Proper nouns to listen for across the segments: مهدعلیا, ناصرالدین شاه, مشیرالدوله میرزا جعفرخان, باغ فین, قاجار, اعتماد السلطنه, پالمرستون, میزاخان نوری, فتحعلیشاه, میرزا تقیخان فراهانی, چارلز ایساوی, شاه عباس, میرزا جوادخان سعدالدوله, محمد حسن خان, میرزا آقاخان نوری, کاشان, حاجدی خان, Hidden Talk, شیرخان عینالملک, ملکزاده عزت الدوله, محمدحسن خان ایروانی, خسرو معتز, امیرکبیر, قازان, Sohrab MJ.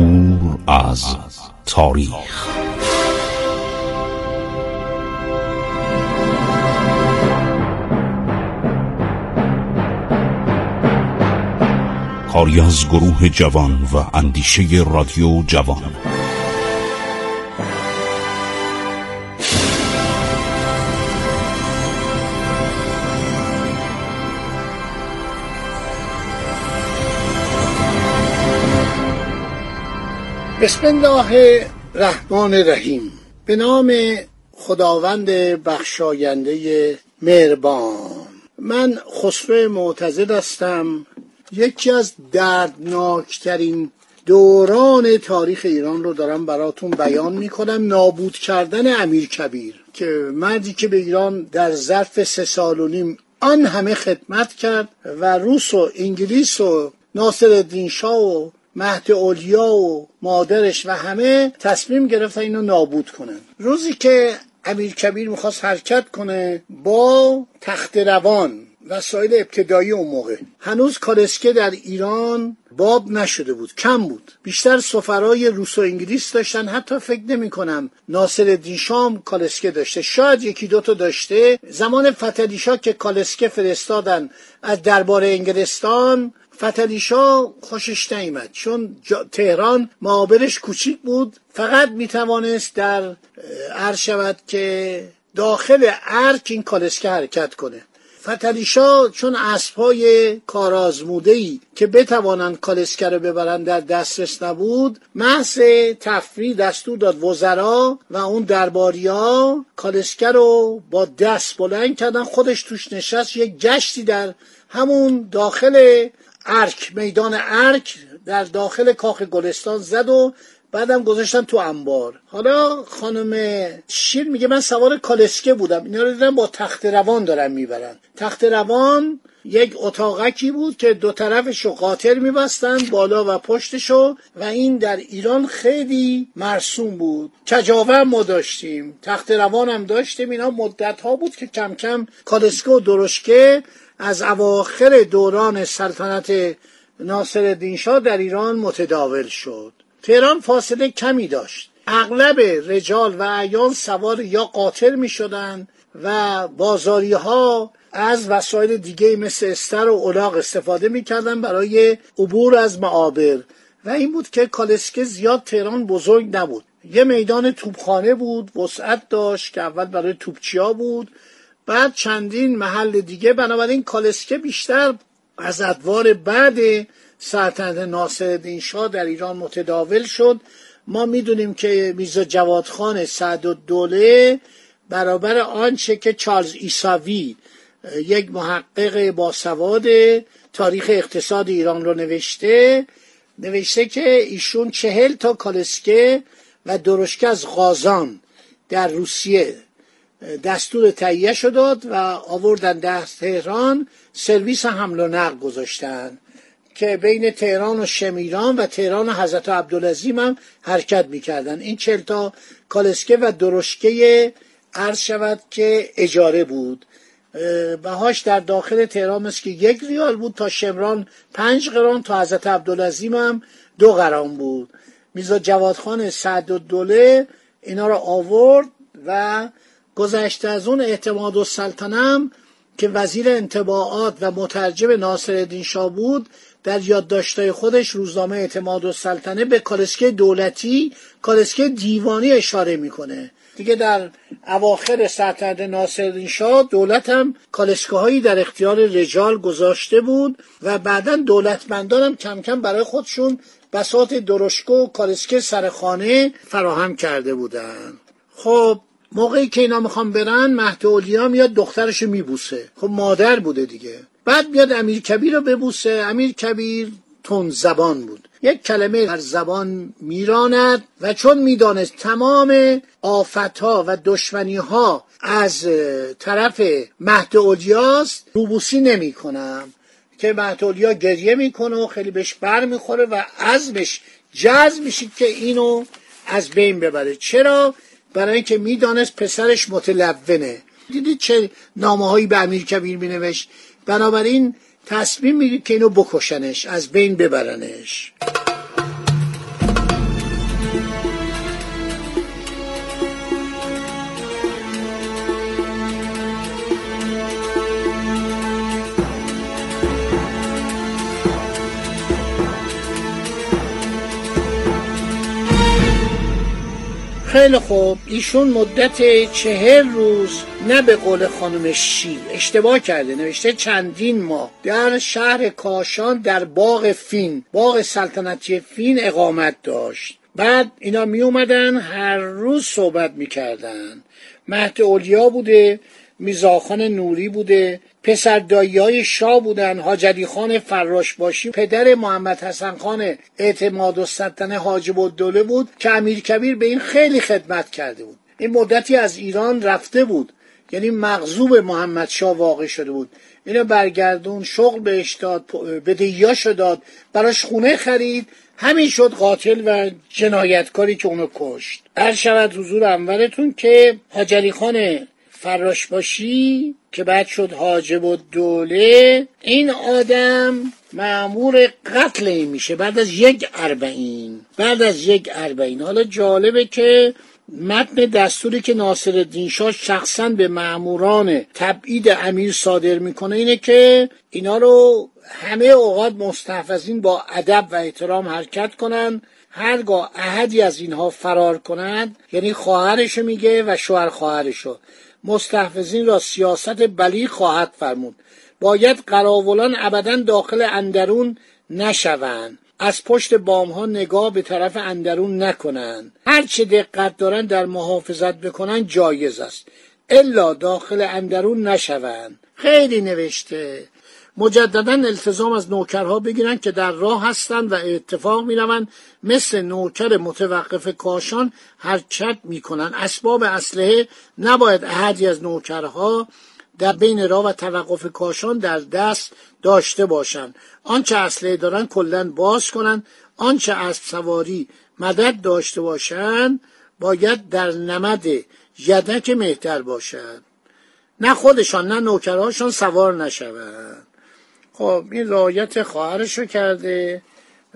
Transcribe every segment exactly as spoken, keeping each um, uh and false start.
عبور از تاریخ. کاری از گروه جوان و اندیشه رادیو جوان. بسم الله الرحمن الرحیم. به نام خداوند بخشاینده مهربان. من خسرو معتز هستم. یکی از دردناکترین دوران تاریخ ایران رو دارم براتون بیان میکنم، نابود کردن امیرکبیر، که مردی که به ایران در ظرف سه سال و نیم آن همه خدمت کرد و روس و انگلیس و ناصرالدین شاه و مهدعلیا و مادرش و همه تصمیم گرفتن اینو نابود کنن. روزی که امیرکبیر میخواست حرکت کنه با تخت روان، وسایل ابتدایی اون موقع هنوز کالسکه در ایران باب نشده بود، کم بود، بیشتر سفرهای روس و انگلیس داشتن. حتی فکر نمی کنم ناصرالدین شاه کالسکه داشته، شاید یکی دوتا داشته. زمان فتحعلیشاه که کالسکه فرستادن از دربار انگلستان، فتحعلیشاه خوشش نیامد، چون تهران معابرش کوچیک بود، فقط میتوانست در عرض شود که داخل ارک این کالسکه حرکت کنه. فتحعلیشاه چون اسب‌های کارآزموده‌ای که بتوانند کالسکه رو ببرند در دسترس نبود، محض تفریح دستور داد وزرا و اون درباری‌ها کالسکه رو با دست بلند کردن، خودش توش نشست. یک گشتی در همون داخل ارک، میدان ارک، در داخل کاخ گلستان زد و بعدم گذاشتن تو انبار. حالا خانم شیر میگه من سوار کالسکه بودم، اینا رو دیدم با تخت روان دارن میبرن. تخت روان یک اتاقکی بود که دو طرفشو قاطر میبستن، بالا و پشتشو، و این در ایران خیلی مرسوم بود. کجاوه ما داشتیم، تخت روان هم داشتیم. اینا مدت ها بود که کم کم کالسکه و درشکه از اواخر دوران سلطنت ناصرالدین شاه در ایران متداول شد. تهران فاصله کمی داشت، اغلب رجال و اعیان سوار یا قاطر می شدن و بازاری ها از وسایل دیگه مثل استر و الاغ استفاده می کردن برای عبور از معابر. و این بود که کالسکه زیاد تهران بزرگ نبود، یه میدان توپخانه بود، وسعت داشت که اول برای توپچیا بود، بعد چندین محل دیگه. بنابراین کالسکه بیشتر از ادوار بعد سلطنت ناصرالدین شاه در ایران متداول شد. ما میدونیم که میرزا جوادخان سعدالدوله برابر آنچه که چارلز ایساوی، یک محقق باسواد تاریخ اقتصاد ایران رو نوشته، نوشته که ایشون چهل تا کالسکه و درشکه از قازان در روسیه دستور تهیه شد و آوردن در تهران، سرویس حمل و نقل گذاشتن که بین تهران و شمیران و تهران و حضرت عبدالعظیم هم حرکت میکردن. این چهل تا کالسکه و درشکه عرض شود که اجاره بود، بهاش در داخل تهران مثل که یک ریال بود، تا شمران پنج قران، تا حضرت عبدالعظیم هم دو قران بود. میرزا جوادخان سعدالدوله اینا را آورد و گذشته از اون اعتماد السلطنه که وزیر انطباعات و مترجم ناصرالدین شاه بود، در یادداشت‌های خودش روزنامه اعتماد السلطنه به کالسکه دولتی، کالسکه دیوانی اشاره میکنه. دیگه در اواخر سلطنت ناصرالدین شاه دولت هم کالسکه‌هایی در اختیار رجال گذاشته بود و بعداً دولتمندان هم کم کم برای خودشون بساط درشکه و کالسکه سرخانه فراهم کرده بودن. خب موقعی که اینا میخوان برن، مهدعلیا میاد دخترشو میبوسه، خب مادر بوده دیگه. بعد میاد امیرکبیر رو ببوسه. امیرکبیر تند زبان بود، یک کلمه بر زبان میراند و چون میدانست تمام آفتها و دشمنیها از طرف مهدعلیاست، روبوسی نمی کنم، که مهدعلیا گریه میکنه و خیلی بهش بر میخوره و عزمش جزم میشه که اینو از بین ببره. چرا؟ برای اینکه میدانست پسرش متلونه. دیدید چه نامه‌هایی به امیرکبیر مینوشت، بنابراین تصمیم میگیره که اینو بکشنش، از بین ببرنش. خیلی خوب، ایشون مدت چهل روز، نه به قول خانم شیر اشتباه کرده، نوشته چندین ماه، در شهر کاشان در باغ فین، باغ سلطنتی فین اقامت داشت. بعد اینا می اومدن هر روز صحبت می کردن. مهدعلیا بوده، میزاخان نوری بوده، پسر دایی‌های شاه بودن، حاجدی خان فراشباشی پدر محمد حسن خان اعتماد السلطنه حاجب الدوله بود که امیرکبیر به این خیلی خدمت کرده بود. این مدتی از ایران رفته بود، یعنی مغضوب محمد شاه واقع شده بود. اینو برگردون، شغل بهش داد، بدهیاش داد، براش خونه خرید، همین شد قاتل و جنایتکاری که اونو کشت. هر شود حضور انورتون که حاجدی خان فراشباشی که بعد شد حاجب الدوله، این آدم مأمور قتل این میشه بعد از یک اربعین بعد از یک اربعین حالا جالبه که متن دستوری که ناصرالدین شاه شخصا به مأموران تبعید امیر صادر میکنه اینه که اینا رو همه اوقات مستحفظین با ادب و احترام حرکت کنن، هرگاه احدی از اینها فرار کنند، یعنی خواهرشو میگه و شوهر خواهرشو، مستحفظین را سیاست بلیغ خواهد فرمود، باید قراولان ابدا داخل اندرون نشوند، از پشت بام ها نگاه به طرف اندرون نکنند، هر چه دقت دارند در محافظت بکنند جایز است، الا داخل اندرون نشوند. خیلی نوشته مجددا التزام از نوکرها بگیرند که در راه هستند و اتفاق می‌روند، مثل نوکر متوقف کاشان حرکت می‌کنند. اسباب اسلحه نباید احدی از نوکرها در بین راه و توقف کاشان در دست داشته باشند. آنچه اسلحه دارند کلاً باز کنند. آنچه اسب سواری مدد داشته باشند باید در نمد یدک مهتر باشند. نه خودشان نه نوکرهاشان سوار نشوند. خب این رعایت خواهرشو کرده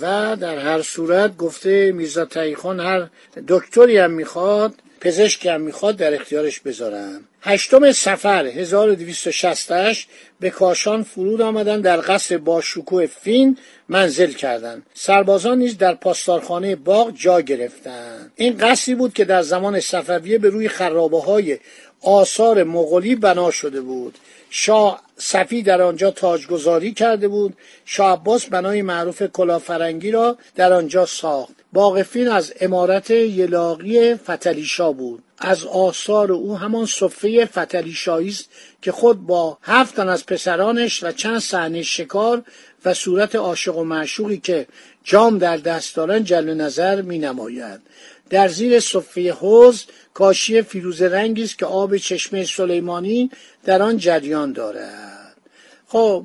و در هر صورت گفته میرزا تقیخان هر دکتری هم میخواد، پزشکی هم میخواد در اختیارش بذارن. هشتم صفر هزار و دویست و شصت و هشت به کاشان فرود آمدن، در قصر باشکوه فین منزل کردند. سربازان نیز در پاسدارخانه باغ جا گرفتند. این قصری بود که در زمان صفویه به روی خرابه‌های آثار مغولی بنا شده بود. شاه صفی در آنجا تاجگذاری کرده بود. شاه عباس بنای معروف کلافرنگی را در آنجا ساخت. باغ فین از عمارت یلاقی فتحعلیشاه بود. از آثار او همان صفه فتحعلیشاهی است که خود با هفت تن از پسرانش و چند صحنه شکار و صورت عاشق و معشوقی که جام در دست دارند جلوه نظر می‌نماید. در زیر صفه حوض کاشی فیروزه رنگی است که آب چشمه سلیمانی در آن جریان دارد. خب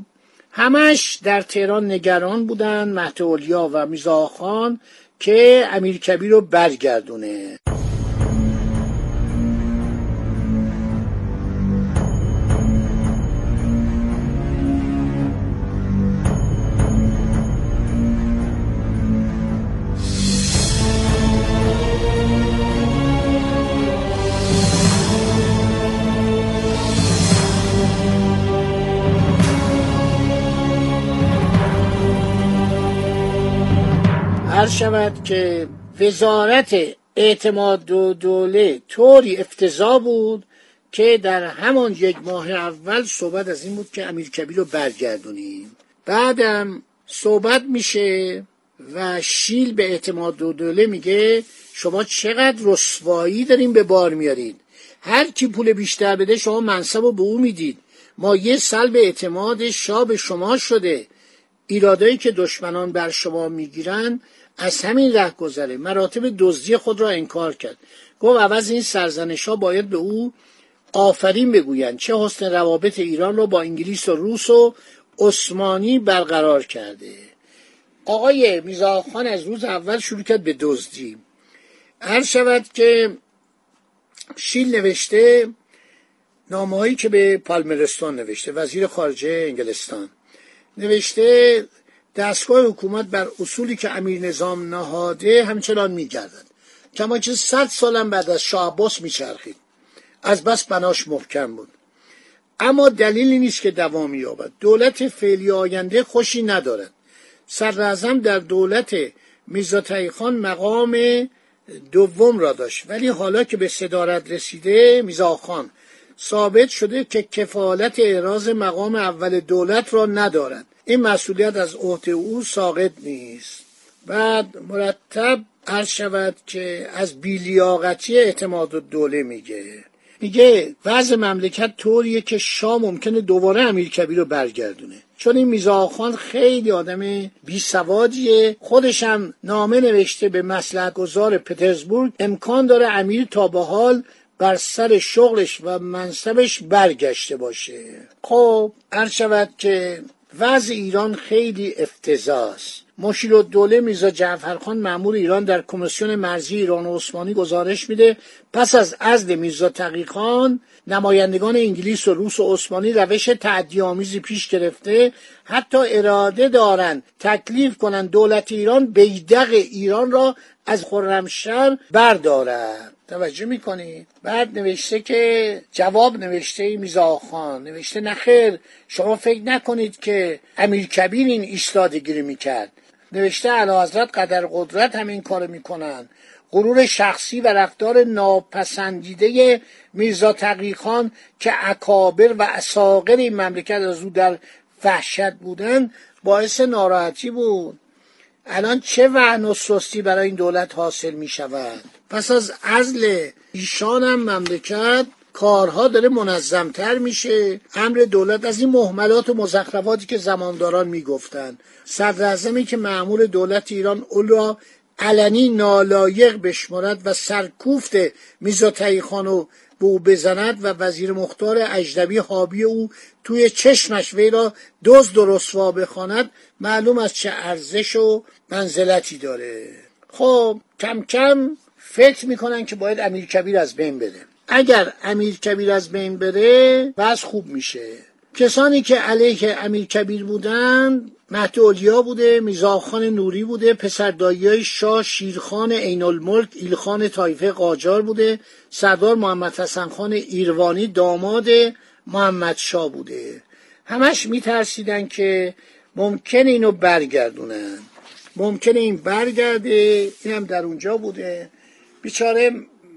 همش در تهران نگران بودن مهدعلیا و میرزا آقاخان که امیرکبیر رو برگردونه. شود که وزارت اعتماد الدوله طوری افتضاح بود که در همان یک ماه اول صحبت از این بود که امیرکبیر رو برگردونیم. بعدم صحبت میشه و شیل به اعتماد الدوله میگه شما چقدر رسوایی دارین به بار میارین، هر کی پول بیشتر بده شما منصب رو به او میدید، ما یه سلب اعتماد شاه به شما شده، ایرادایی که دشمنان بر شما میگیرن از همین ره گذره. مراتب دزدی خود را انکار کرد، گفت عوض این سرزنش‌ها باید به او آفرین بگویند، چه حسن روابط ایران را با انگلیس و روس و عثمانی برقرار کرده. آقای میرزا آقاخان از روز اول شروع کرد به دزدی. هر شود که شیل نوشته نامه‌هایی که به پالمرستون نوشته، وزیر خارجه انگلستان، نوشته دستگاه حکومت بر اصولی که امیر نظام نهاده همچنان می‌گردد، کما که صد سالم بعد از شاه عباس می‌چرخید، از بس بناش محکم بود، اما دلیلی نیست که دوام یابد. دولت فعلی آینده خوشی ندارد. صدراعظم در دولت میرزا تقیخان مقام دوم را داشت، ولی حالا که به صدارت رسیده میزاخان ثابت شده که کفالت احراز مقام اول دولت را ندارد. این مسئولیت از عهده او ساقط نیست. بعد مرتب عرض شود که از بی‌لیاقتی اعتماد الدوله میگه. میگه وضع مملکت طوریه که شاه ممکنه دوباره امیرکبیر رو برگردونه، چون این میزاخان خیلی آدم بیسوادیه، خودش هم نامه نوشته به مصلحت‌گزار پترزبورگ امکان داره امیر تا به حال بر سر شغلش و منصبش برگشته باشه. خب عرض شود که وضع ایران خیلی افتضاح است. مشیرالدوله میرزا جعفرخان مأمور ایران در کمیسیون مرزی ایران و عثمانی گزارش میده پس از عزل میرزا تقیخان نمایندگان انگلیس و روس و عثمانی روش تعدی‌آمیزی پیش گرفته، حتی اراده دارند تکلیف کنند دولت ایران بیدق ایران را از خرمشهر بردارد. توجه میکنید؟ بعد نوشته که جواب نوشته میزاخان، نوشته نخیر شما فکر نکنید که امیرکبیر این ایستادگیری میکرد. نوشته اعلیحضرت قدر قدرت هم این کارو میکنن. غرور شخصی و رفتار ناپسندیده میرزا تقیخان که اکابر و اساقر این مملکت از او در وحشت بودن باعث ناراحتی بود. الان چه وهن و سستی برای این دولت حاصل می شود. پس از عزل ایشان هم مملکت کارها داره منظمتر میشه. امر دولت از این مهملات و مزخرفاتی که زمانداران میگفتن. صدراعظمی که مأمور دولت ایران او را علنی نالایق بشمارد و سرکوفت میرزا تقیخان را به او بزند و وزیر مختار اجنبی حامی او توی چشمش وی را دزد و رسوا بخواند، معلوم از چه ارزش و منزلتی داره. خب کم کم فکر میکنن که باید امیرکبیر از بین بره. اگر امیرکبیر از بین بره وضع خوب میشه. کسانی که علیه امیرکبیر بودن مهدعلیا بوده، میزاخان نوری بوده، پسر دایی شاه شیرخان عینالملک ایلخان طایفه قاجار بوده، سردار محمدحسن خان ایروانی داماد محمد شاه بوده. همش میترسیدن که ممکنه اینو برگردونن، ممکنه این برگرده. این هم در اونجا بوده. بیچاره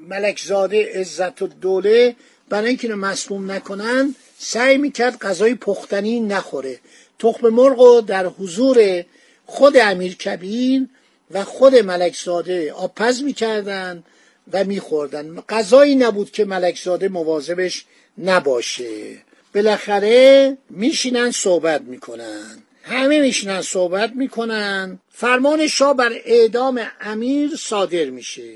ملکزاده عزت الدوله برای اینکه اینو مسموم نکنن سعی میکرد غذای پختنی نخوره. تخم مرغو در حضور خود امیرکبیر و خود ملکزاده آبپز میکردن و میخوردن. غذایی نبود که ملکزاده مواظبش نباشه. بالاخره میشینن صحبت میکنن، همه میشینن صحبت میکنن. فرمان شاه بر اعدام امیر صادر میشه.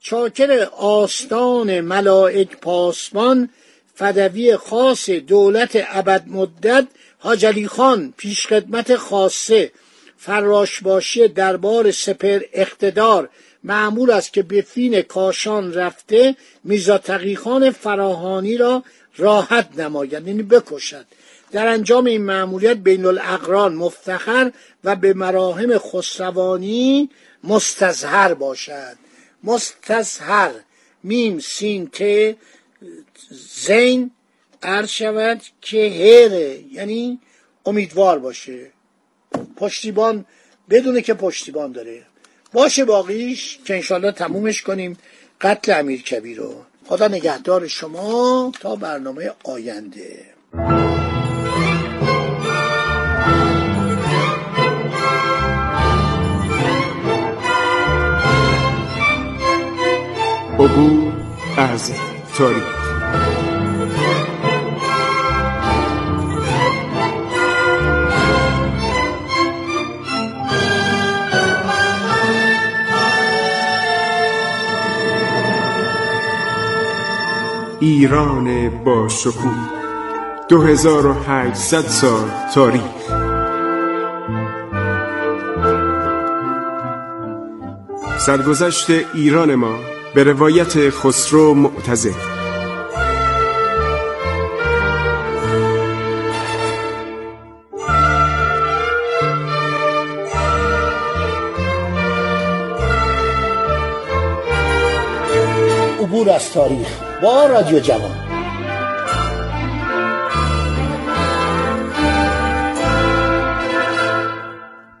چاکر آستان ملائک پاسبان فدوی خاص دولت ابدمدت حاجدی خان پیش خدمت خاصه فراشباشی دربار سپر اقتدار مأمور است که به فین کاشان رفته میرزا تقیخان فراهانی را راحت نماید، یعنی بکشد. در انجام این مأموریت بین الاقران مفتخر و به مراهم خسروانی مستظهر باشد. مستظهر میم سین ته زین عرض شود که هره، یعنی امیدوار باشه، پشتیبان بدونه که پشتیبان داره باشه. باقیش که انشالله تمومش کنیم قتل امیرکبیر رو. خدا نگهدار شما تا برنامه آینده. عبور از تاریخ. ایران با شکوه دو هزار و هشتصد سال تاریخ. سرگذشت ایران ما به روایت خسرو معتز. عبور از تاریخ با رادیو جوان.